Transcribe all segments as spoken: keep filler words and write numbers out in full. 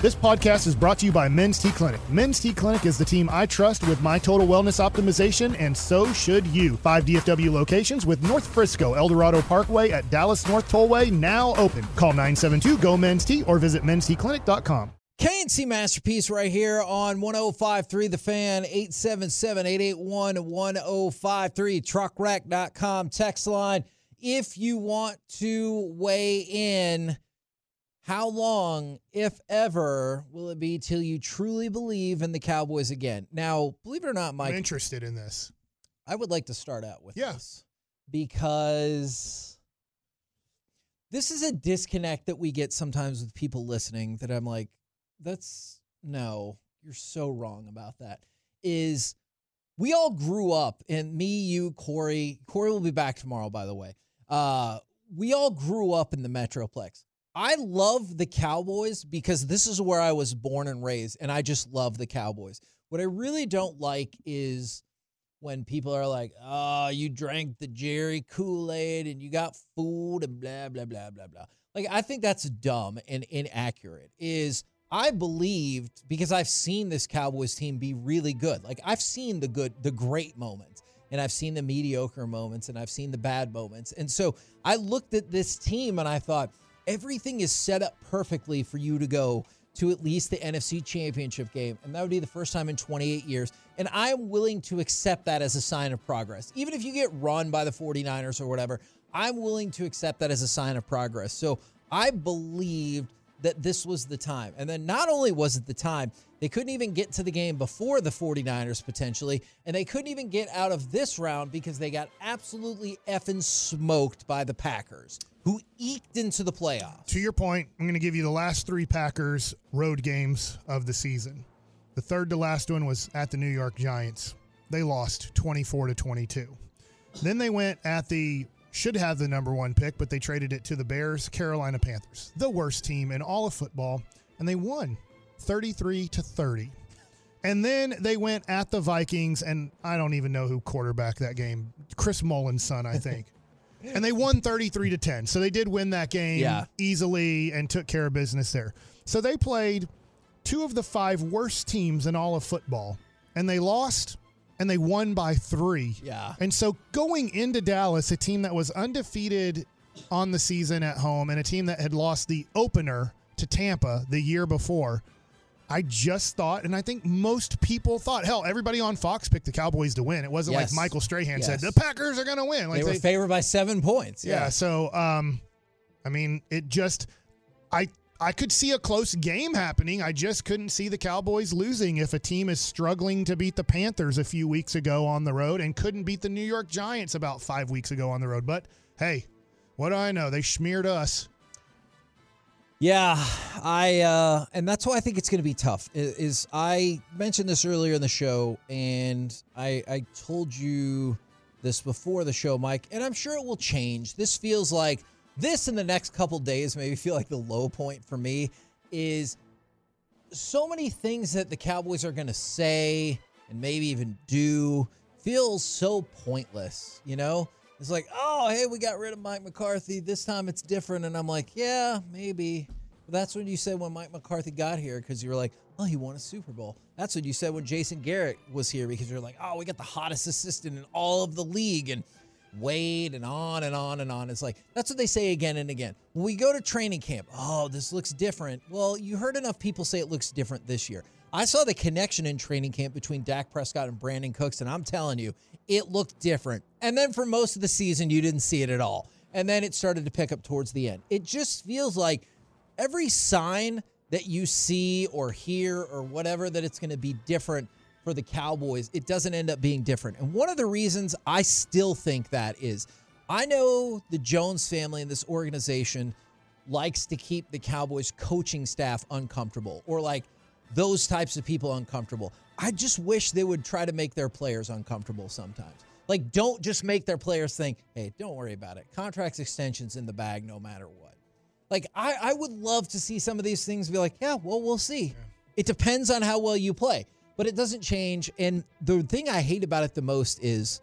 This podcast is brought to you by Men's T Clinic. Men's T Clinic is the team I trust with my total wellness optimization, and so should you. Five D F W locations with North Frisco, El Dorado Parkway at Dallas North Tollway now open. Call nine seven two, G O, M E N S T or visit men's t clinic dot com. K and C Masterpiece right here on one oh five point three The Fan, eight seven seven, eight eight one, one oh five three, truck rack dot com text line. If you want to weigh in, how long, if ever, will it be till you truly believe in the Cowboys again? Now, believe it or not, Mike, I'm interested in this. I would like to start out with yeah. this because this is a disconnect that we get sometimes with people listening that I'm like, that's, no, you're so wrong about that. Is we all grew up, and me, you, Corey, Corey will be back tomorrow, by the way. Uh, we all grew up in the Metroplex. I love the Cowboys because this is where I was born and raised, and I just love the Cowboys. What I really don't like is when people are like, oh, you drank the Jerry Kool-Aid and you got fooled and blah, blah, blah, blah, blah. Like, I think that's dumb and inaccurate. Is I believed, because I've seen this Cowboys team be really good. Like, I've seen the good, the great moments, and I've seen the mediocre moments, and I've seen the bad moments. And so I looked at this team and I thought, everything is set up perfectly for you to go to at least the N F C Championship game, and that would be the first time in twenty-eight years, and I'm willing to accept that as a sign of progress. Even if you get run by the forty-niners or whatever, I'm willing to accept that as a sign of progress. So I believed that this was the time. And then not only was it the time, they couldn't even get to the game before the forty-niners potentially, and they couldn't even get out of this round because they got absolutely effing smoked by the Packers, who eked into the playoffs. To your point, I'm going to give you the last three Packers road games of the season. The third to last one was at the New York Giants. They lost twenty-four to twenty-two. Then they went at the should have the number one pick, but they traded it to the Bears, Carolina Panthers, the worst team in all of football, and they won thirty-three to thirty. And then they went at the Vikings, and I don't even know who quarterbacked that game. Chris Mullins' son, I think. And they won thirty-three to ten. So they did win that game yeah. easily and took care of business there. So they played two of the five worst teams in all of football, and they lost and they won by three. Yeah. And so going into Dallas, a team that was undefeated on the season at home and a team that had lost the opener to Tampa the year before, I just thought, and I think most people thought, hell, everybody on Fox picked the Cowboys to win. It wasn't yes. like Michael Strahan yes. said, the Packers are going to win. Like they were they, favored by seven points. Yeah, yeah so, um, I mean, it just, I I could see a close game happening. I just couldn't see the Cowboys losing if a team is struggling to beat the Panthers a few weeks ago on the road and couldn't beat the New York Giants about five weeks ago on the road. But, hey, what do I know? They smeared us. Yeah, I uh, and that's why I think it's going to be tough. Is, is I mentioned this earlier in the show, and I, I told you this before the show, Mike, and I'm sure it will change. This feels like this in the next couple days maybe feel like the low point for me is so many things that the Cowboys are going to say and maybe even do feel so pointless, you know? It's like, oh, hey, we got rid of Mike McCarthy. This time it's different. And I'm like, yeah, maybe. But that's when you said when Mike McCarthy got here because you were like, oh, he won a Super Bowl. That's what you said when Jason Garrett was here because you're like, oh, we got the hottest assistant in all of the league and Wade and on and on and on. It's like, that's what they say again and again. When we go to training camp, oh, this looks different. Well, you heard enough people say it looks different this year. I saw the connection in training camp between Dak Prescott and Brandon Cooks, and I'm telling you, it looked different. And then for most of the season, you didn't see it at all. And then it started to pick up towards the end. It just feels like every sign that you see or hear or whatever that it's going to be different for the Cowboys, it doesn't end up being different. And one of the reasons I still think that is I know the Jones family and this organization likes to keep the Cowboys coaching staff uncomfortable or like, those types of people uncomfortable. I just wish they would try to make their players uncomfortable sometimes. Like, don't just make their players think, hey, don't worry about it. Contracts extensions in the bag no matter what. Like, I, I would love to see some of these things be like, yeah, well, we'll see. Yeah. It depends on how well you play. But it doesn't change. And the thing I hate about it the most is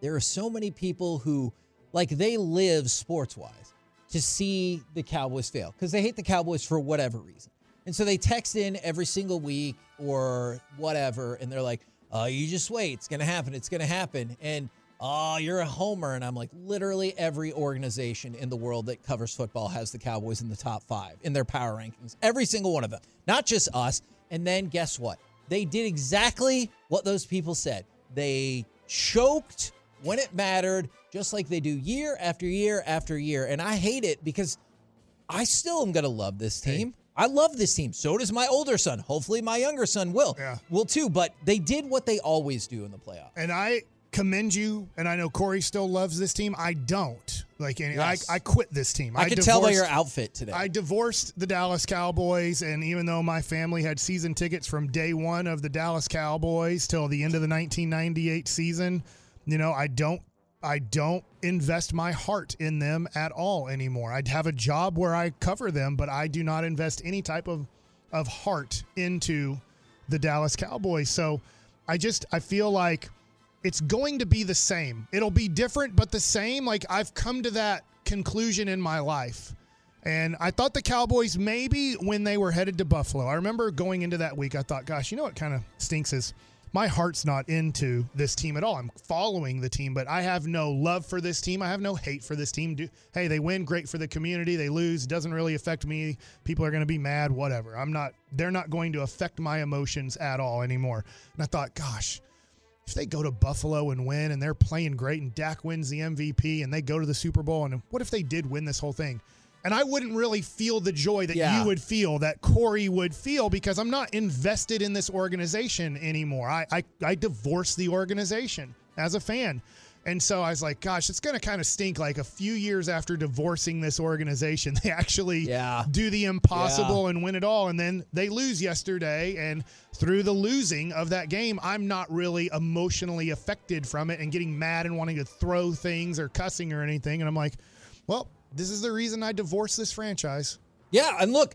there are so many people who, like, they live sports-wise to see the Cowboys fail because they hate the Cowboys for whatever reason. And so they text in every single week or whatever, and they're like, oh, you just wait. It's going to happen. It's going to happen. And, oh, you're a homer. And I'm like, literally every organization in the world that covers football has the Cowboys in the top five in their power rankings. Every single one of them. Not just us. And then guess what? They did exactly what those people said. They choked when it mattered, just like they do year after year after year. And I hate it because I still am going to love this team. Hey. I love this team. So does my older son. Hopefully my younger son will. Yeah. Will too. But they did what they always do in the playoffs. And I commend you, and I know Corey still loves this team. I don't. Like, and yes. I, I quit this team. I, I could tell by your outfit today. I divorced the Dallas Cowboys, and even though my family had season tickets from day one of the Dallas Cowboys till the end of the nineteen ninety-eight season, you know, I don't I don't invest my heart in them at all anymore. I'd have a job where I cover them, but I do not invest any type of, of heart into the Dallas Cowboys. So I just I feel like it's going to be the same. It'll be different, but the same. Like, I've come to that conclusion in my life. And I thought the Cowboys maybe when they were headed to Buffalo. I remember going into that week, I thought, gosh, you know what kind of stinks is my heart's not into this team at all. I'm following the team, but I have no love for this team. I have no hate for this team. Do, hey, they win, great for the community. They lose, doesn't really affect me. People are going to be mad, whatever. I'm not. They're not going to affect my emotions at all anymore. And I thought, gosh, if they go to Buffalo and win and they're playing great and Dak wins the M V P and they go to the Super Bowl, and what if they did win this whole thing? And I wouldn't really feel the joy that yeah. you would feel, that Corey would feel, because I'm not invested in this organization anymore. I, I, I divorced the organization as a fan. And so I was like, gosh, it's going to kind of stink. Like, a few years after divorcing this organization, they actually yeah. do the impossible yeah. and win it all. And then they lose yesterday. And through the losing of that game, I'm not really emotionally affected from it and getting mad and wanting to throw things or cussing or anything. And I'm like, well, this is the reason I divorced this franchise. Yeah. And look,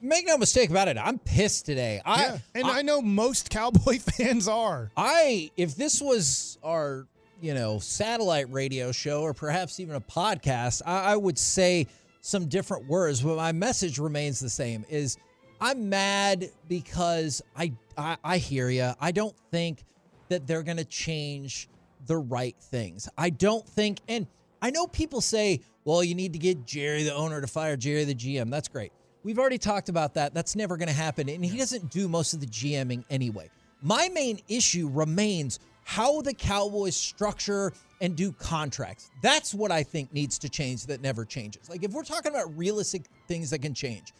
make no mistake about it. I'm pissed today. I yeah. And I, I know most Cowboy fans are. I, if this was our, you know, satellite radio show or perhaps even a podcast, I, I would say some different words, but my message remains the same, is I'm mad because I I, I hear you. I don't think that they're going to change the right things. I don't think, and I know people say, well, you need to get Jerry, the owner, to fire Jerry, the G M. That's great. We've already talked about that. That's never going to happen, and he doesn't do most of the GMing anyway. My main issue remains how the Cowboys structure and do contracts. That's what I think needs to change that never changes. Like, if we're talking about realistic things that can change,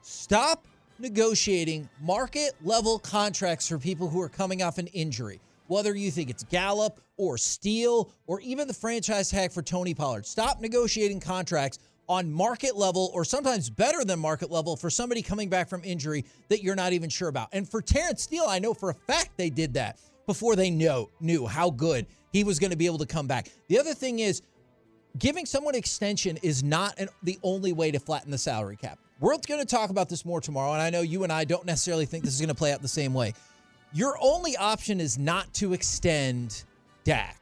stop negotiating market-level contracts for people who are coming off an injury, whether you think it's Gallup or Steele or even the franchise tag for Tony Pollard. Stop negotiating contracts on market level or sometimes better than market level for somebody coming back from injury that you're not even sure about. And for Terrence Steele, I know for a fact they did that before they know, knew how good he was going to be able to come back. The other thing is, giving someone an extension is not an, the only way to flatten the salary cap. We're going to talk about this more tomorrow, and I know you and I don't necessarily think this is going to play out the same way. Your only option is not to extend Dak.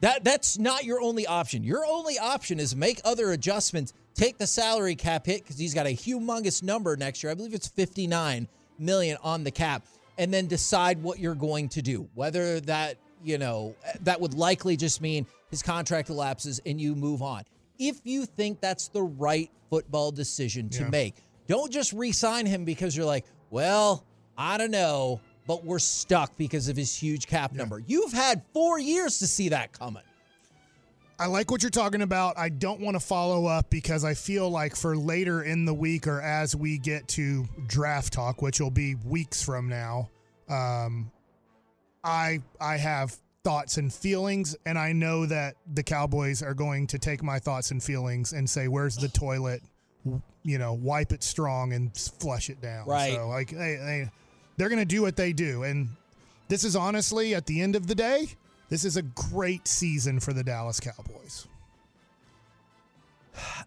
That, that's not your only option. Your only option is make other adjustments, take the salary cap hit, because he's got a humongous number next year. I believe it's fifty-nine million dollars on the cap. And then decide what you're going to do. Whether that, you know, that would likely just mean his contract elapses and you move on. If you think that's the right football decision to yeah. make, don't just re-sign him because you're like, well, I don't know, but we're stuck because of his huge cap yeah. number. You've had four years to see that coming. I like what you're talking about. I don't want to follow up because I feel like for later in the week or as we get to draft talk, which will be weeks from now, um, I I have thoughts and feelings, and I know that the Cowboys are going to take my thoughts and feelings and say, where's the toilet? you know, wipe it strong and flush it down. Right. So, like, they, they, they're going to do what they do. And this is honestly, at the end of the day, this is a great season for the Dallas Cowboys.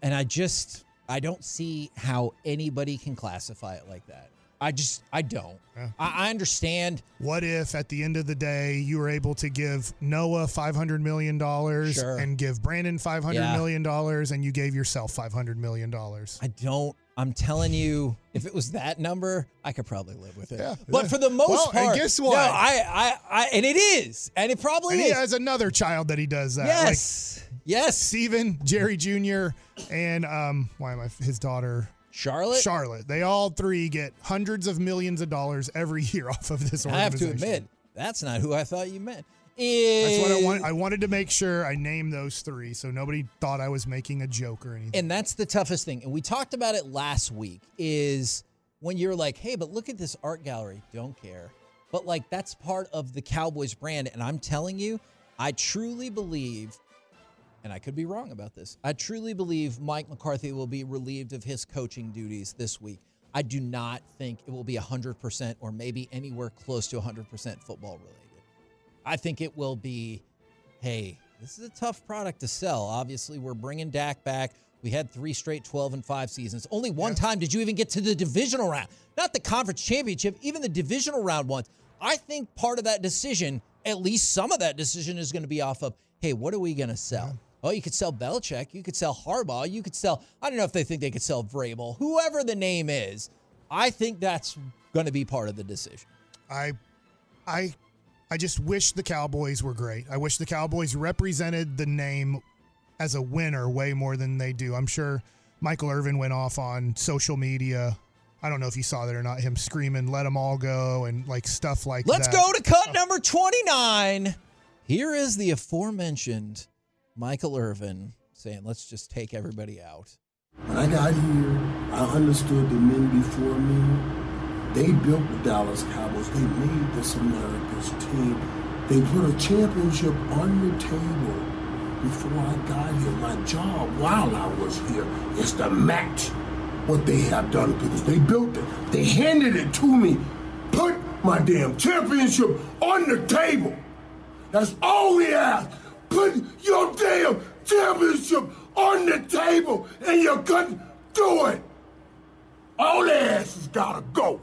And I just, I don't see how anybody can classify it like that. I just, I don't. Yeah. I, I understand. What if at the end of the day you were able to give Noah five hundred million dollars sure. and give Brandon five hundred yeah. million, and you gave yourself five hundred million dollars? I don't. I'm telling you, if it was that number, I could probably live with it. Yeah. But for the most well, part. And guess what? No, I, I, I, and it is. And it probably and is. He has another child that he does that. Yes. Like, yes. Steven, Jerry Junior, and um, why am I, his daughter. Charlotte? Charlotte. They all three get hundreds of millions of dollars every year off of this organization. I have to admit, that's not who I thought you meant. Is... That's what I wanted. I wanted to make sure I named those three so nobody thought I was making a joke or anything. And that's the toughest thing. And we talked about it last week is when you're like, hey, but look at this art gallery. Don't care. But, like, that's part of the Cowboys brand. And I'm telling you, I truly believe... and I could be wrong about this. I truly believe Mike McCarthy will be relieved of his coaching duties this week. I do not think it will be one hundred percent or maybe anywhere close to one hundred percent football related. I think it will be, hey, this is a tough product to sell. Obviously, we're bringing Dak back. We had three straight twelve and five seasons. Only one yeah. time did you even get to the divisional round. Not the conference championship, even the divisional round once. I think part of that decision, at least some of that decision, is going to be off of, hey, what are we going to sell? Yeah. Oh, you could sell Belichick. You could sell Harbaugh. You could sell, I don't know if they think they could sell Vrabel. Whoever the name is, I think that's going to be part of the decision. I I, I just wish the Cowboys were great. I wish the Cowboys represented the name as a winner way more than they do. I'm sure Michael Irvin went off on social media. I don't know if you saw that or not, him screaming, let them all go, and like stuff like Let's that. Let's go to cut oh. number twenty-nine. Here is the aforementioned Michael Irvin saying, let's just take everybody out. When I got here, I understood the men before me. They built the Dallas Cowboys. They made this America's team. They put a championship on the table before I got here. My job while I was here is to match what they have done to us. They built it. They handed it to me. Put my damn championship on the table. That's all we ask. Put your damn championship on the table, and you couldn't do it. All asses gotta go.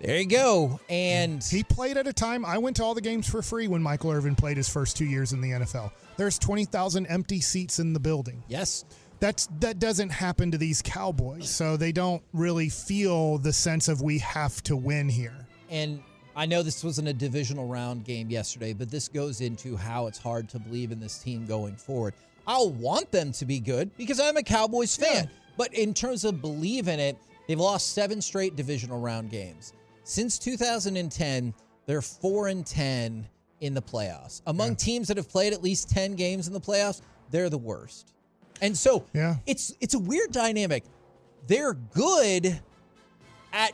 There you go. And he played at a time. I went to all the games for free when Michael Irvin played his first two years in the N F L. There's twenty thousand empty seats in the building. Yes. That's that doesn't happen to these Cowboys, so they don't really feel the sense of we have to win here. And I know this wasn't a divisional round game yesterday, but this goes into how it's hard to believe in this team going forward. I'll want them to be good because I'm a Cowboys fan. Yeah. But in terms of believe in it, they've lost seven straight divisional round games. Since two thousand ten, they're four and ten in the playoffs. Among yeah. teams that have played at least ten games in the playoffs, they're the worst. And so yeah. it's it's a weird dynamic. They're good at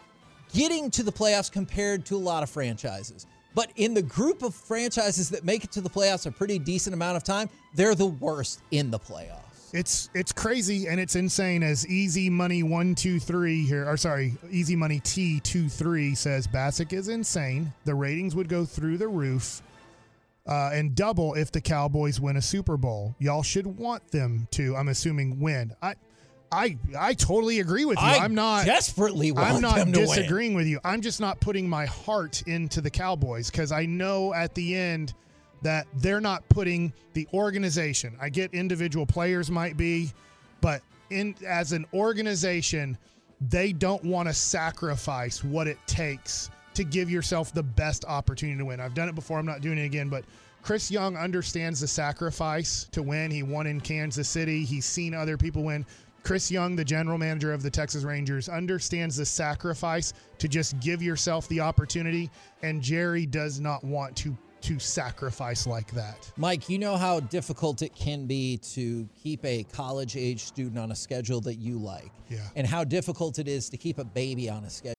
getting to the playoffs compared to a lot of franchises. But in the group of franchises that make it to the playoffs a pretty decent amount of time, they're the worst in the playoffs. It's it's crazy and it's insane as Easy Money one two three here, or sorry, Easy Money T two three says, Bassick is insane. The ratings would go through the roof uh, and double if the Cowboys win a Super Bowl. Y'all should want them to, I'm assuming, win. I I I totally agree with you. I I'm not desperately want I'm not them to disagreeing win. With you. I'm just not putting my heart into the Cowboys because I know at the end that they're not putting the organization. I get individual players might be, but in as an organization, they don't want to sacrifice what it takes to give yourself the best opportunity to win. I've done it before. I'm not doing it again, but Chris Young understands the sacrifice to win. He won in Kansas City. He's seen other people win. Chris Young, the general manager of the Texas Rangers, understands the sacrifice to just give yourself the opportunity, and Jerry does not want to to sacrifice like that. Mike, you know how difficult it can be to keep a college-age student on a schedule that you like, yeah. and how difficult it is to keep a baby on a schedule.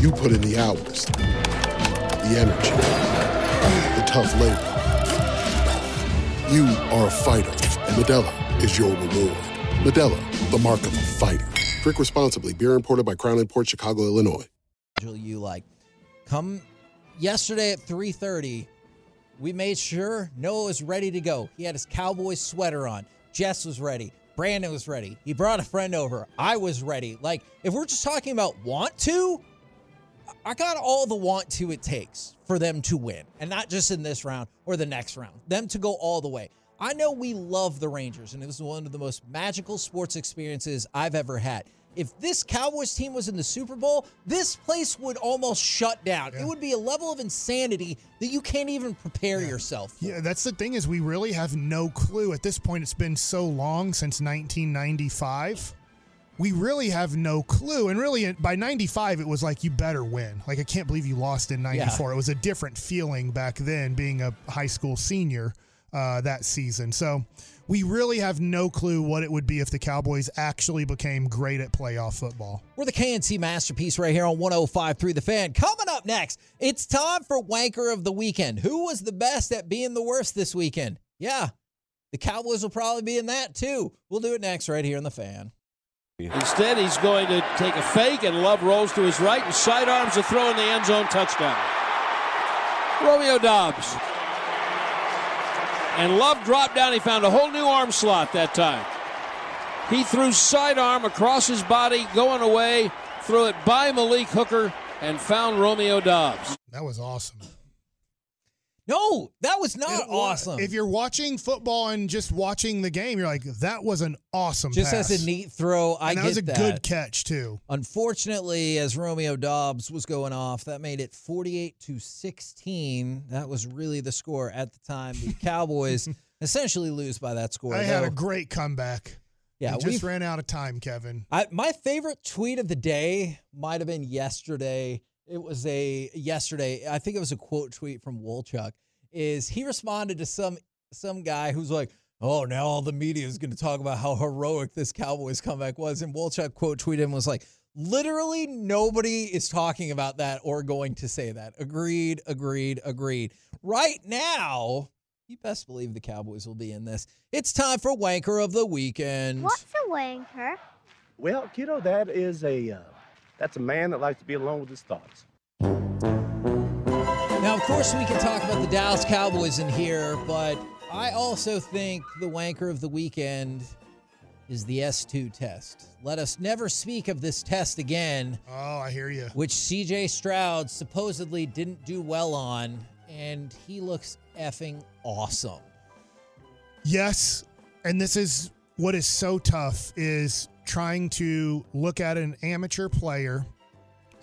You put in the hours, the energy, the tough labor. You are a fighter, and Modelo is your reward. Modelo, the mark of a fighter. Drink responsibly. Beer imported by Crown Imports, Chicago, Illinois. You like come yesterday at three thirty. We made sure Noah was ready to go. He had his Cowboys sweater on. Jess was ready. Brandon was ready. He brought a friend over. I was ready. Like, if we're just talking about want to, I got all the want to it takes for them to win, and not just in this round or the next round, them to go all the way. I know we love the Rangers, and it was one of the most magical sports experiences I've ever had. If this Cowboys team was in the Super Bowl, this place would almost shut down. Yeah. It would be a level of insanity that you can't even prepare yeah. yourself for. Yeah, that's the thing, is we really have no clue. At this point, it's been so long since nineteen ninety-five. We really have no clue. And really, by ninety-five, it was like, you better win. Like, I can't believe you lost in ninety-four. Yeah. It was a different feeling back then, being a high school senior uh, that season. So we really have no clue what it would be if the Cowboys actually became great at playoff football. We're the K and C Masterpiece right here on one oh five point three The Fan. Coming up next, it's time for Wanker of the Weekend. Who was the best at being the worst this weekend? Yeah, the Cowboys will probably be in that, too. We'll do it next right here on The Fan. Instead, he's going to take a fake, and Love rolls to his right, and sidearms a throw in the end zone, touchdown. Romeo Doubs. And Love dropped down. He found a whole new arm slot that time. He threw sidearm across his body, going away, threw it by Malik Hooker, and found Romeo Doubs. That was awesome. No, that was not it, awesome. If you're watching football and just watching the game, you're like, that was an awesome just pass. Just as a neat throw, I and get that. And that was a good catch, too. Unfortunately, as Romeo Doubs was going off, that made it forty-eight to sixteen. That was really the score at the time. The Cowboys essentially lose by that score. They had though. a great comeback. Yeah, we just ran out of time, Kevin. I, my favorite tweet of the day might have been yesterday. It was a yesterday. I think it was a quote tweet from Wolchuk. Is he responded to some some guy who's like, "Oh, now all the media is going to talk about how heroic this Cowboys comeback was." And Wolchuk quote tweeted and was like, "Literally nobody is talking about that or going to say that." Agreed, agreed, agreed. Right now, you best believe the Cowboys will be in this. It's time for Wanker of the Weekend. What's a wanker? Well, kiddo, that is a. Uh... That's a man that likes to be alone with his thoughts. Now, of course, we can talk about the Dallas Cowboys in here, but I also think the wanker of the weekend is the S two test. Let us never speak of this test again. Oh, I hear you. Which C J Stroud supposedly didn't do well on, and he looks effing awesome. Yes, and this is what is so tough is trying to look at an amateur player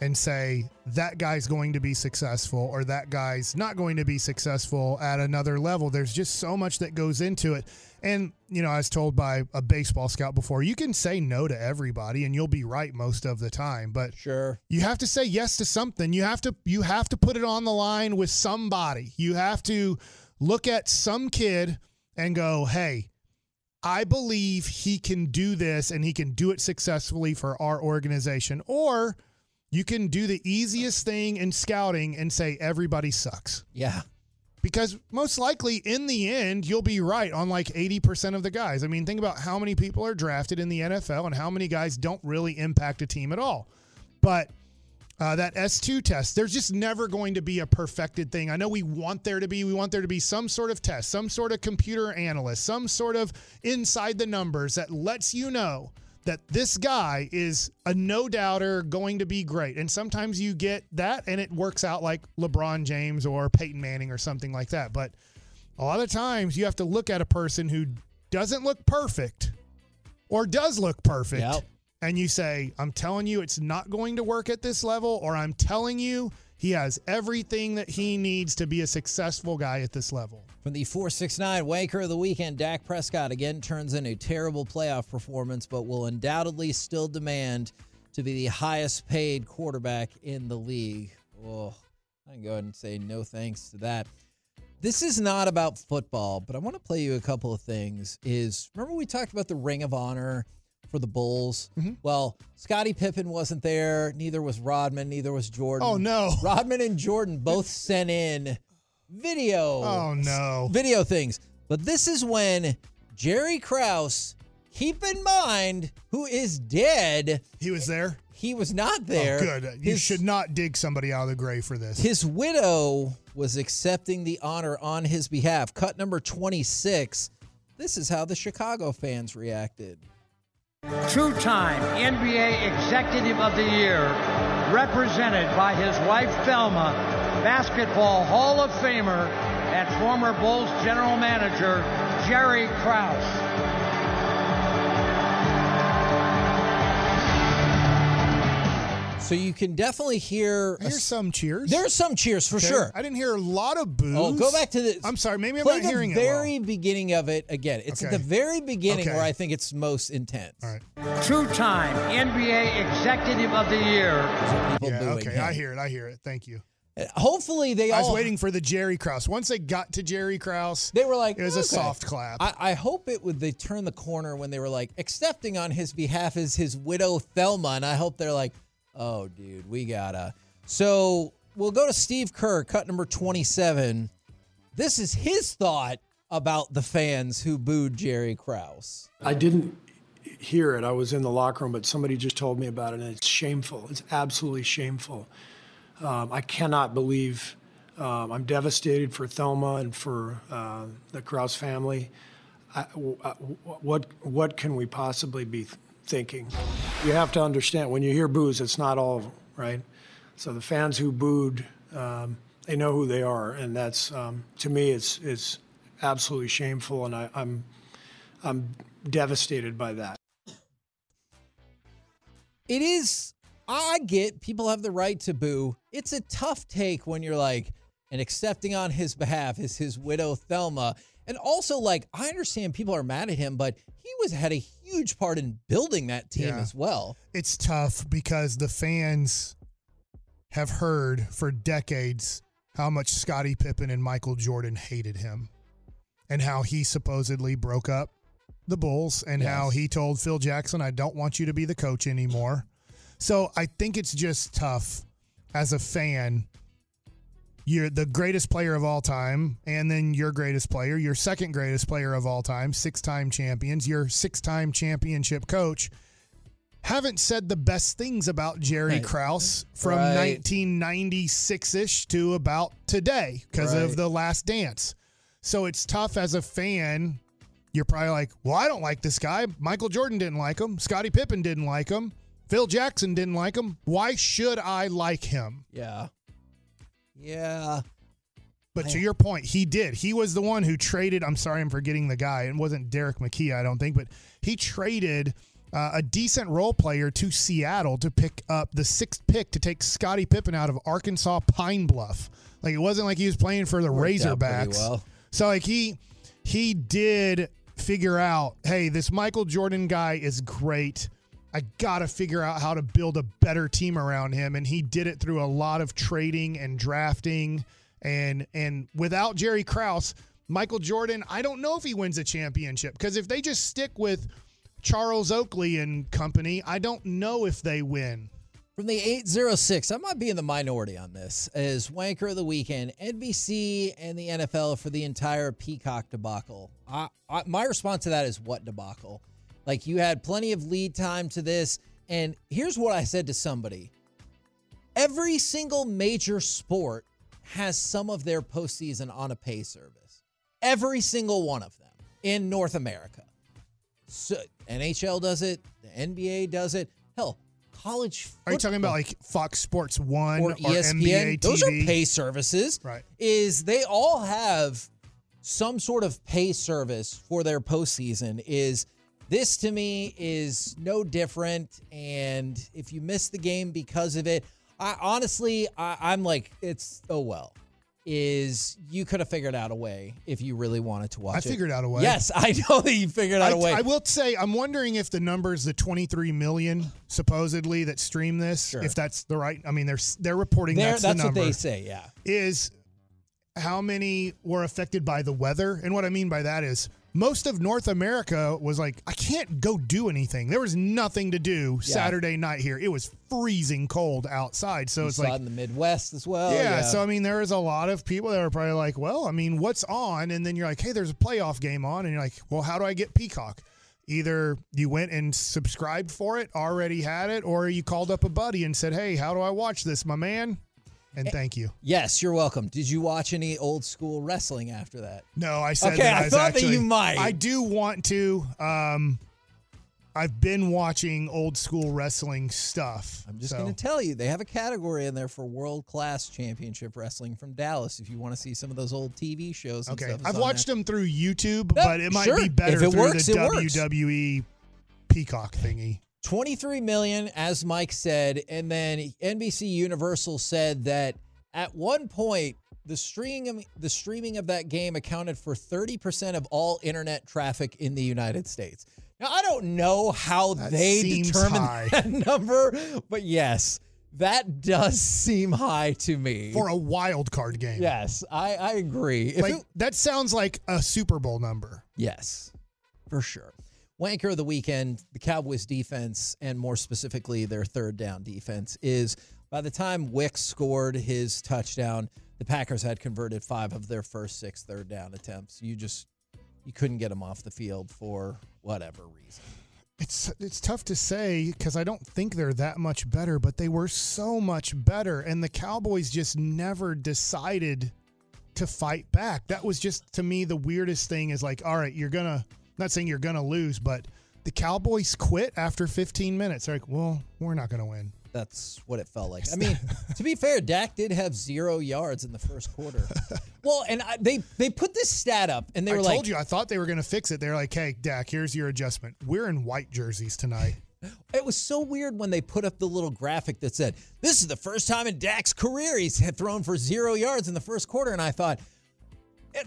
and say that guy's going to be successful or that guy's not going to be successful at another level. There's just so much that goes into it. And, you know, I was told by a baseball scout before, you can say no to everybody and you'll be right most of the time, but sure, you have to say yes to something. You have to, you have to put it on the line with somebody. You have to look at some kid and go, hey, I believe he can do this and he can do it successfully for our organization. Or you can do the easiest thing in scouting and say everybody sucks. Yeah. Because most likely in the end, you'll be right on like eighty percent of the guys. I mean, think about how many people are drafted in the N F L and how many guys don't really impact a team at all. But uh, that S two test, there's just never going to be a perfected thing. I know we want there to be, we want there to be some sort of test, some sort of computer analyst, some sort of inside the numbers that lets you know that this guy is a no-doubter going to be great. And sometimes you get that, and it works out like LeBron James or Peyton Manning or something like that. But a lot of times you have to look at a person who doesn't look perfect or does look perfect, yep. and you say, I'm telling you it's not going to work at this level, or I'm telling you he has everything that he needs to be a successful guy at this level. From the four six nine Wanker of the Weekend, Dak Prescott again turns in a terrible playoff performance, but will undoubtedly still demand to be the highest-paid quarterback in the league. Oh, I can go ahead and say no thanks to that. This is not about football, but I want to play you a couple of things. Is remember we talked about the Ring of Honor for the Bulls? Mm-hmm. Well, Scottie Pippen wasn't there. Neither was Rodman. Neither was Jordan. Oh, no. Rodman and Jordan both sent in video oh no video things, but this is when Jerry Krause, keep in mind who is dead, he was there he was not there oh, good you his, should not dig somebody out of the grave for this. His widow was accepting the honor on his behalf. Cut number twenty-six. This is how the Chicago fans reacted. Two-time N B A Executive of the Year, represented by his wife Thelma, Basketball Hall of Famer and former Bulls general manager Jerry Krause. So you can definitely hear there's s- some cheers. There's some cheers for okay. sure. I didn't hear a lot of boos. Oh, go back to the. I'm sorry, maybe I'm not hearing it. Play the very well. beginning of it again. It's okay. at the very beginning okay. where I think it's most intense. All right. Two-time N B A Executive of the Year. So yeah. Okay, him. I hear it. I hear it. Thank you. Hopefully they all... I was all, waiting for the Jerry Krause. Once they got to Jerry Krause, they were like, it was okay. a soft clap. I, I hope it would, they turn the corner when they were like, accepting on his behalf is his widow Thelma, and I hope they're like, oh, dude, we gotta. So we'll go to Steve Kerr, cut number twenty-seven. This is his thought about the fans who booed Jerry Krause. I didn't hear it. I was in the locker room, but somebody just told me about it, and it's shameful. It's absolutely shameful. Um, I cannot believe, um, I'm devastated for Thelma and for uh, the Krause family. I, w- w- what what can we possibly be th- thinking? You have to understand, when you hear boos, it's not all of them, right? So the fans who booed, um, they know who they are, and that's, um, to me, it's it's absolutely shameful, and I, I'm I'm devastated by that. It is... I get people have the right to boo. It's a tough take when you're like, and accepting on his behalf is his widow, Thelma. And also, like, I understand people are mad at him, but he was had a huge part in building that team yeah. as well. It's tough because the fans have heard for decades how much Scottie Pippen and Michael Jordan hated him and how he supposedly broke up the Bulls and yes. how he told Phil Jackson, I don't want you to be the coach anymore. So I think it's just tough as a fan. You're the greatest player of all time, and then your greatest player, your second greatest player of all time, six-time champions, your six-time championship coach, haven't said the best things about Jerry right. Krause from right. nineteen ninety-six-ish to about today because right. of The Last Dance. So it's tough as a fan. You're probably like, well, I don't like this guy. Michael Jordan didn't like him. Scottie Pippen didn't like him. Phil Jackson didn't like him. Why should I like him? Yeah. Yeah. But to your point, he did. He was the one who traded. I'm sorry, I'm forgetting the guy. It wasn't Derek McKee, I don't think. But he traded uh, a decent role player to Seattle to pick up the sixth pick to take Scottie Pippen out of Arkansas Pine Bluff. Like, it wasn't like he was playing for the Worked Razorbacks. Well. So, like, he he did figure out, hey, this Michael Jordan guy is great. I got to figure out how to build a better team around him. And he did it through a lot of trading and drafting. And and without Jerry Krause, Michael Jordan, I don't know if he wins a championship, because if they just stick with Charles Oakley and company, I don't know if they win. From the eight oh six, I might be in the minority on this, as Wanker of the Weekend, N B C and the N F L for the entire Peacock debacle. I, I, my response to that is, what debacle? Like, you had plenty of lead time to this, and here's what I said to somebody. Every single major sport has some of their postseason on a pay service. Every single one of them in North America. So, N H L does it. The N B A does it. Hell, college football. Are you talking about like Fox Sports one or, or E S P N? N B A T V? Those are pay services. Right. Is they all have some sort of pay service for their postseason. Is this, to me, is no different. And if you miss the game because of it, I honestly, I, I'm like, it's, oh, well, is you could have figured out a way if you really wanted to watch I it. I figured out a way. Yes, I know that you figured out I, a way. I will say, I'm wondering if the numbers, the twenty-three million, supposedly, that stream this, sure. if that's the right, I mean, they're, they're reporting they're, that's, that's the number. That's what they say, yeah. Is how many were affected by the weather. And what I mean by that is, most of North America was like, I can't go do anything. There was nothing to do yeah. Saturday night here. It was freezing cold outside. So you it's saw like in the Midwest as well. Yeah, yeah. So, I mean, there is a lot of people that are probably like, well, I mean, what's on? And then you're like, hey, there's a playoff game on. And you're like, well, how do I get Peacock? Either you went and subscribed for it, already had it, or you called up a buddy and said, hey, how do I watch this, my man? And thank you. Yes, you're welcome. Did you watch any old school wrestling after that? No, I said okay, that. Okay, I, I thought actually, that you might. I do want to. Um, I've been watching old school wrestling stuff. I'm just so. going to tell you, they have a category in there for world-class championship wrestling from Dallas if you want to see some of those old T V shows and okay. stuff. I've watched there. them through YouTube, no, but it might sure. be better through works, the W W E works. Peacock thingy. twenty-three million, as Mike said, and then N B C Universal said that at one point the streaming the streaming of that game accounted for thirty percent of all internet traffic in the United States. Now, I don't know how that they determined high. that number, but yes, that does seem high to me. For a wild card game. Yes, I, I agree. Like, it, that sounds like a Super Bowl number. Yes, for sure. Wanker of the Weekend, the Cowboys defense, and more specifically their third down defense, is by the time Wicks scored his touchdown, the Packers had converted five of their first six third down attempts. You just you couldn't get them off the field for whatever reason. It's it's tough to say because I don't think they're that much better, but they were so much better, and the Cowboys just never decided to fight back. That was just, to me, the weirdest thing is like, all right, you're going to – not saying you're going to lose, but the Cowboys quit after fifteen minutes. They're like, well, we're not going to win. That's what it felt like. I mean, to be fair, Dak did have zero yards in the first quarter. Well, and I, they they put this stat up, and they were I like. I told you, I thought they were going to fix it. They were like, hey, Dak, here's your adjustment. We're in white jerseys tonight. It was so weird when they put up the little graphic that said, this is the first time in Dak's career he's had thrown for zero yards in the first quarter, and I thought,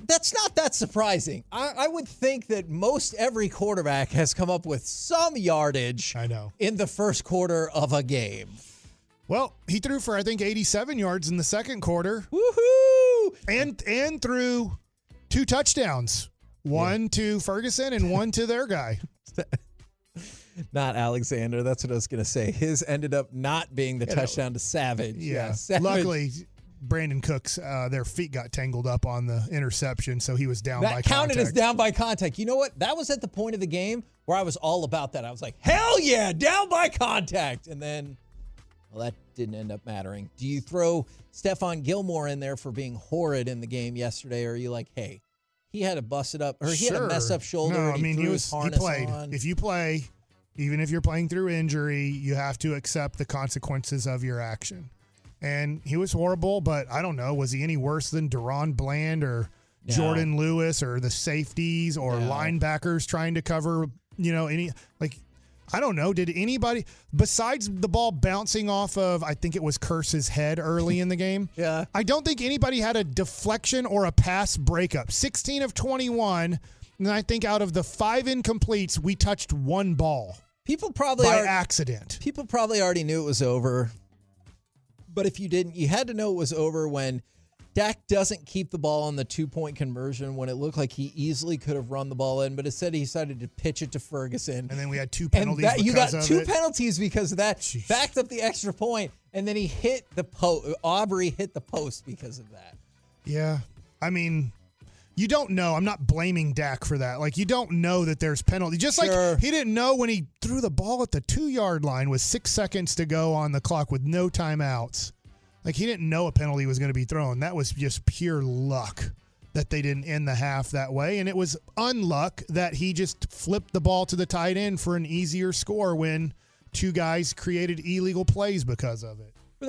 that's not that surprising. I, I would think that most every quarterback has come up with some yardage I know. in the first quarter of a game. Well, he threw for, I think, eighty-seven yards in the second quarter. Woohoo! And and threw two touchdowns. One yeah. to Ferguson and one to their guy. Not Alexander. That's what I was going to say. His ended up not being the you touchdown know. to Savage. Yeah, yeah Savage. Luckily, Brandon Cooks, uh, their feet got tangled up on the interception, so he was down by contact. That counted as down by contact. You know what? That was at the point of the game where I was all about that. I was like, hell yeah, down by contact. And then, well, that didn't end up mattering. Do you throw Stephon Gilmore in there for being horrid in the game yesterday, or are you like, hey, he had a busted up, or he sure. had a messed up shoulder? No, I mean, he, he was he played. On. If you play, even if you're playing through injury, you have to accept the consequences of your action. And he was horrible, but I don't know. Was he any worse than Deron Bland or no. Jordan Lewis or the safeties or no. linebackers trying to cover, you know, any – like, I don't know. Did anybody – besides the ball bouncing off of, I think it was Curse's head early in the game. Yeah. I don't think anybody had a deflection or a pass breakup. sixteen of twenty-one, and I think out of the five incompletes, we touched one ball. People probably – by are, accident. People probably already knew it was over. But if you didn't, you had to know it was over when Dak doesn't keep the ball on the two-point conversion when it looked like he easily could have run the ball in, but instead he decided to pitch it to Ferguson. And then we had two penalties and that, because You got two it. penalties because of that. Jeez. Backed up the extra point, and then he hit the post. Aubrey hit the post because of that. Yeah. I mean, you don't know. I'm not blaming Dak for that. Like, you don't know that there's penalty. Just sure. like he didn't know when he threw the ball at the two-yard line with six seconds to go on the clock with no timeouts. Like, he didn't know a penalty was going to be thrown. That was just pure luck that they didn't end the half that way. And it was unluck that he just flipped the ball to the tight end for an easier score when two guys created illegal plays because of it. We're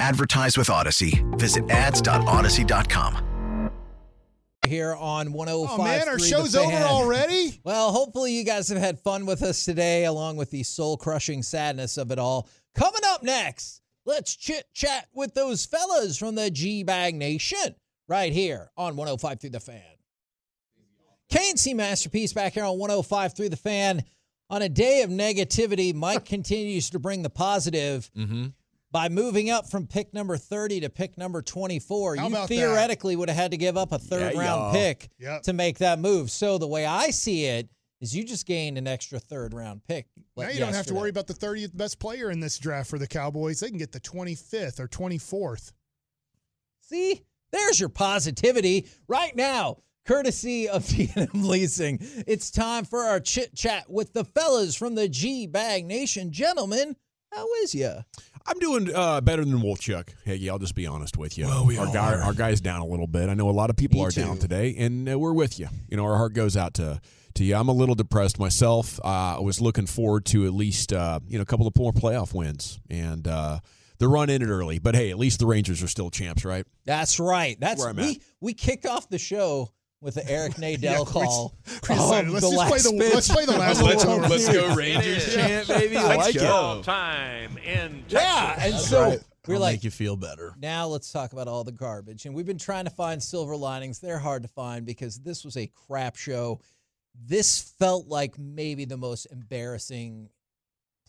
Advertise with Odyssey. Visit ads dot odyssey dot com. Here on one oh five point three. Oh, man, our show's over already? Well, hopefully you guys have had fun with us today, along with the soul-crushing sadness of it all. Coming up next, let's chit-chat with those fellas from the G-Bag Nation. Right here on one oh five point three The Fan. K and C Masterpiece back here on one oh five point three The Fan. On a day of negativity, Mike continues to bring the positive mm-hmm. by moving up from pick number thirty to pick number twenty-four. How you theoretically that? would have had to give up a third yeah, round y'all. pick yep. to make that move. So the way I see it is you just gained an extra third round pick. Like now you yesterday. don't have to worry about the thirtieth best player in this draft for the Cowboys. They can get the twenty-fifth or twenty-fourth. See? There's your positivity right now, courtesy of T and M Leasing. It's time for our chit-chat with the fellas from the G-Bag Nation. Gentlemen, how is ya? I'm doing uh, better than Wolchuk. Hey, I'll just be honest with you. Well, we our, guy, our guy's down a little bit. I know a lot of people Me are too. down today, and uh, we're with you. You know, our heart goes out to to you. I'm a little depressed myself. Uh, I was looking forward to at least uh, you know a couple of more playoff wins, and uh the run ended early, but hey, at least the Rangers are still champs, right? That's right. That's where I'm we, at. We kicked off the show with the Eric Nadell yeah, call. Chris, um, let's, the just play the, let's play the last one. Let's, let's go Rangers champ, baby. I like go. it. Time in Texas. Yeah, and That's so right. we're I'll like, make you feel better. Now let's talk about all the garbage. And we've been trying to find silver linings. They're hard to find because this was a crap show. This felt like maybe the most embarrassing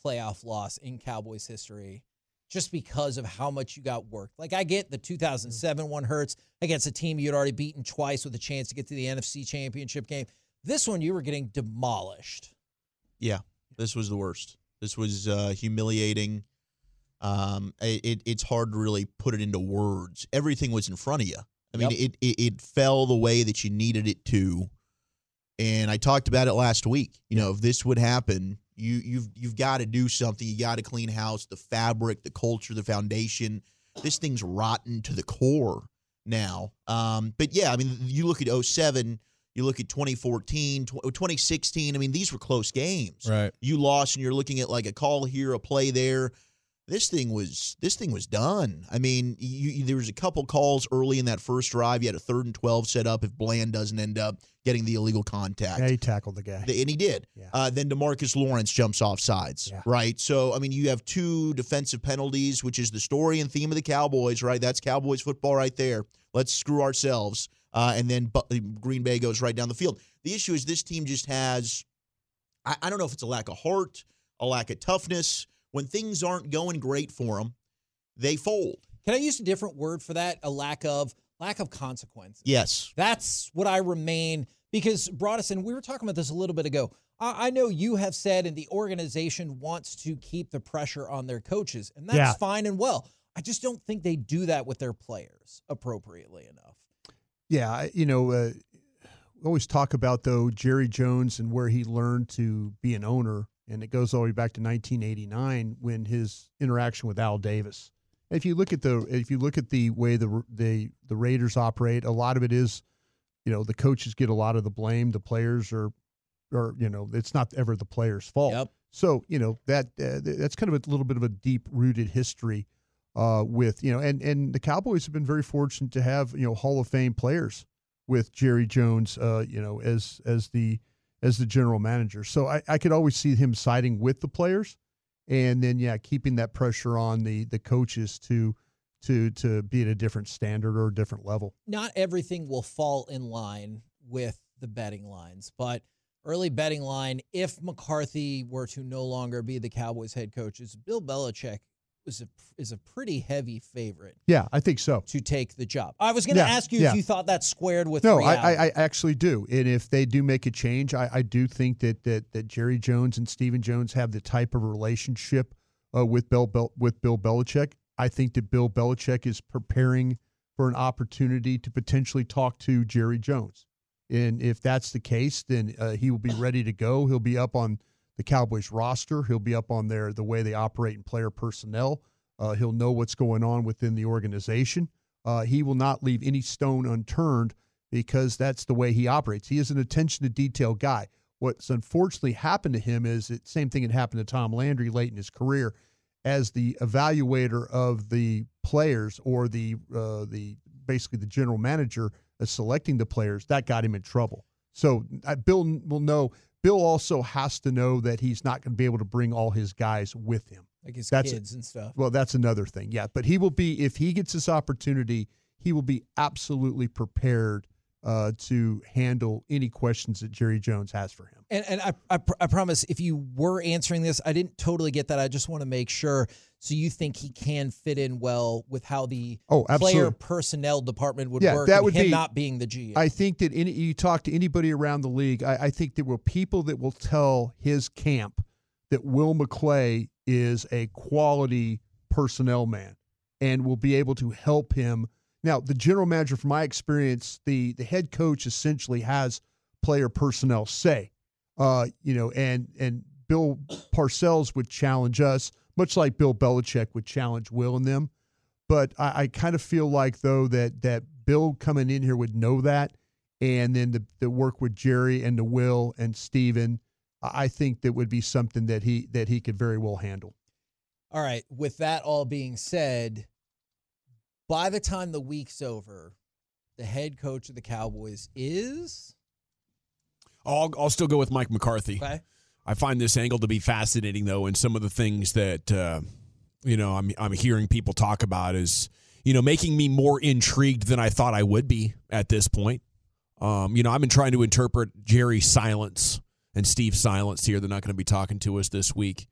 playoff loss in Cowboys history, just because of how much you got worked. Like, I get the two thousand seven one hurts against a team you'd already beaten twice with a chance to get to the N F C Championship game. This one, you were getting demolished. Yeah, this was the worst. This was uh, humiliating. Um, it, it's hard to really put it into words. Everything was in front of you. I mean, yep. it, it, it fell the way that you needed it to. And I talked about it last week. You know, if this would happen... You you've you've got to do something. You got to clean house. The fabric, the culture, the foundation. This thing's rotten to the core now. Um, but yeah, I mean, you look at oh seven, you look at twenty fourteen, twenty sixteen. I mean, these were close games. Right. You lost, and you're looking at like a call here, a play there. This thing was this thing was done. I mean, you, you, there was a couple calls early in that first drive. You had a third and twelve set up if Bland doesn't end up getting the illegal contact. Yeah, he tackled the guy. The, and he did. Yeah. Uh, then DeMarcus Lawrence jumps off sides, yeah. right? So, I mean, you have two defensive penalties, which is the story and theme of the Cowboys, right? That's Cowboys football right there. Let's screw ourselves. Uh, and then B- Green Bay goes right down the field. The issue is this team just has, I, I don't know if it's a lack of heart, a lack of toughness. When things aren't going great for them, they fold. Can I use a different word for that? A lack of lack of consequence. Yes. That's what I remain, because Brodison, we were talking about this a little bit ago. I, I know you have said, and the organization wants to keep the pressure on their coaches, and that's yeah. fine and well. I just don't think they do that with their players appropriately enough. Yeah, you know, uh, we always talk about, though, Jerry Jones and where he learned to be an owner. And it goes all the way back to nineteen eighty-nine when his interaction with Al Davis. If you look at the if you look at the way the the the Raiders operate, a lot of it is, you know, the coaches get a lot of the blame. The players are, or you know, it's not ever the players' fault. Yep. So you know that uh, that's kind of a little bit of a deep rooted history uh, with you know, and and the Cowboys have been very fortunate to have you know Hall of Fame players with Jerry Jones, uh, you know, as as the as the general manager. So I, I could always see him siding with the players, and then yeah, keeping that pressure on the the coaches to to to be at a different standard or a different level. Not everything will fall in line with the betting lines, but early betting line, if McCarthy were to no longer be the Cowboys head coach, is Bill Belichick is a, is a pretty heavy favorite. Yeah, I think so. To take the job. I was going to yeah, ask you yeah. if you thought that squared with no, reality. No, I, I actually do. And if they do make a change, I, I do think that, that that Jerry Jones and Stephen Jones have the type of relationship uh, with, Bill, Bel, with Bill Belichick. I think that Bill Belichick is preparing for an opportunity to potentially talk to Jerry Jones. And if that's the case, then uh, he will be ready to go. He'll be up on the Cowboys roster. He'll be up on their the way they operate in player personnel. Uh, he'll know what's going on within the organization. Uh, he will not leave any stone unturned because that's the way he operates. He is an attention to detail guy. What's unfortunately happened to him is the same thing that happened to Tom Landry late in his career. As the evaluator of the players or the uh, the basically the general manager uh, selecting the players, that got him in trouble. So uh, Bill will know. Bill also has to know that he's not going to be able to bring all his guys with him, like his that's kids a, and stuff. Well, that's another thing, yeah. But he will be, if he gets this opportunity, he will be absolutely prepared uh, to handle any questions that Jerry Jones has for him. And, and I, I, pr- I promise, if you were answering this, I didn't totally get that. I just want to make sure. So you think he can fit in well with how the oh, player personnel department would yeah, work, that and would him be, not being the G M? I think that any, you talk to anybody around the league, I, I think there were people that will tell his camp that Will McClay is a quality personnel man and will be able to help him. Now, the general manager, from my experience, the, the head coach essentially has player personnel say. Uh, you know, and and Bill Parcells would challenge us, much like Bill Belichick would challenge Will and them. But I, I kind of feel like, though, that that Bill coming in here would know that, and then the, the work with Jerry and the Will and Steven, I think that would be something that he that he could very well handle. All right. With that all being said, by the time the week's over, the head coach of the Cowboys is... I'll, I'll still go with Mike McCarthy. Okay. I find this angle to be fascinating, though, and some of the things that uh, you know I'm I'm hearing people talk about is you know making me more intrigued than I thought I would be at this point. Um, you know, I've been trying to interpret Jerry's silence and Steve's silence here. They're not going to be talking to us this week.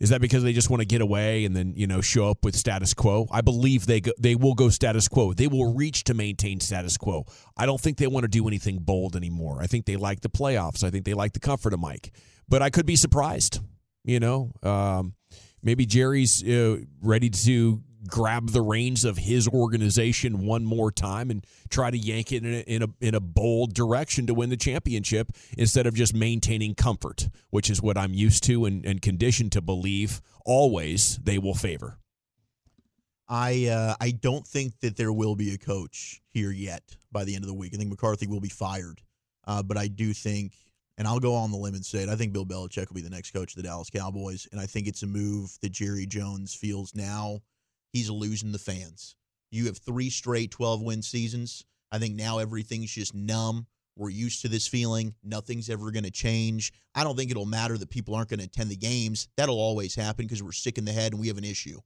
Is that because they just want to get away and then you know show up with status quo? I believe they go, they will go status quo. They will reach to maintain status quo. I don't think they want to do anything bold anymore. I think they like the playoffs. I think they like the comfort of Mike. But I could be surprised. You know, um, maybe Jerry's uh, ready to grab the reins of his organization one more time and try to yank it in a, in a in a bold direction to win the championship instead of just maintaining comfort, which is what I'm used to and, and conditioned to believe always they will favor. I uh, I don't think that there will be a coach here yet by the end of the week. I think McCarthy will be fired, uh, but I do think, and I'll go on the limb and say it, I think Bill Belichick will be the next coach of the Dallas Cowboys, and I think it's a move that Jerry Jones feels now. He's losing the fans. You have three straight twelve-win seasons. I think now everything's just numb. We're used to this feeling. Nothing's ever going to change. I don't think it'll matter that people aren't going to attend the games. That'll always happen because we're sick in the head and we have an issue.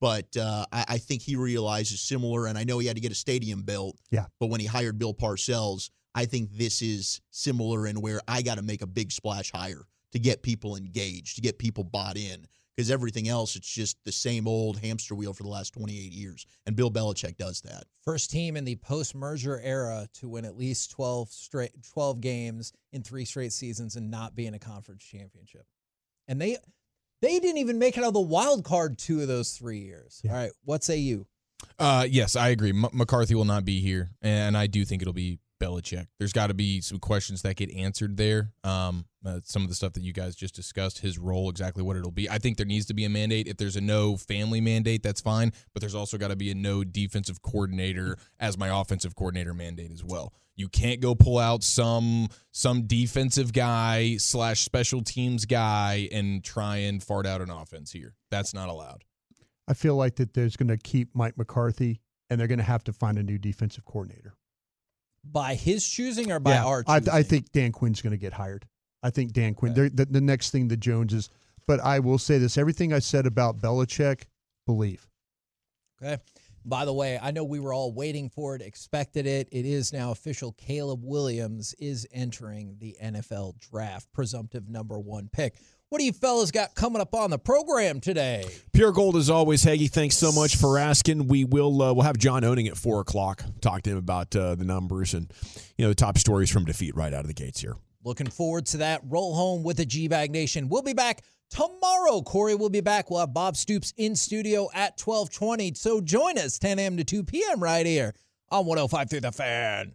But uh, I, I think he realizes similar, and I know he had to get a stadium built. Yeah. But when he hired Bill Parcells, I think this is similar in where I got to make a big splash hire to get people engaged, to get people bought in. Because everything else, it's just the same old hamster wheel for the last twenty-eight years. And Bill Belichick does that. First team in the post-merger era to win at least twelve straight twelve games in three straight seasons and not be in a conference championship. And they they didn't even make it out of the wild card two of those three years. Yeah. All right, what say you? Uh, yes, I agree. M- McCarthy will not be here, and I do think it'll be Belichick. There's got to be some questions that get answered there. Um, uh, some of the stuff that you guys just discussed, his role, exactly what it'll be. I think there needs to be a mandate. If there's a no family mandate, that's fine. But there's also got to be a no defensive coordinator as my offensive coordinator mandate as well. You can't go pull out some some defensive guy slash special teams guy and try and fart out an offense here. That's not allowed. I feel like that there's going to keep Mike McCarthy, and they're going to have to find a new defensive coordinator. by his choosing or by yeah, our choosing? I, I think Dan Quinn's going to get hired. I think Dan Quinn. Okay. The, the next thing, the Joneses. But I will say this. Everything I said about Belichick, believe. Okay. By the way, I know we were all waiting for it, expected it. It is now official. Caleb Williams is entering the N F L draft, presumptive number one pick. What do you fellas got coming up on the program today? Pure gold as always, Hagee. Thanks so much for asking. We will uh, we'll have John Oening at four o'clock. Talk to him about uh, the numbers and you know the top stories from defeat right out of the gates here. Looking forward to that. Roll home with the G-Bag Nation. We'll be back tomorrow. Corey will be back. We'll have Bob Stoops in studio at twelve twenty. So join us ten a.m. to two p.m. right here on one oh five point three The Fan.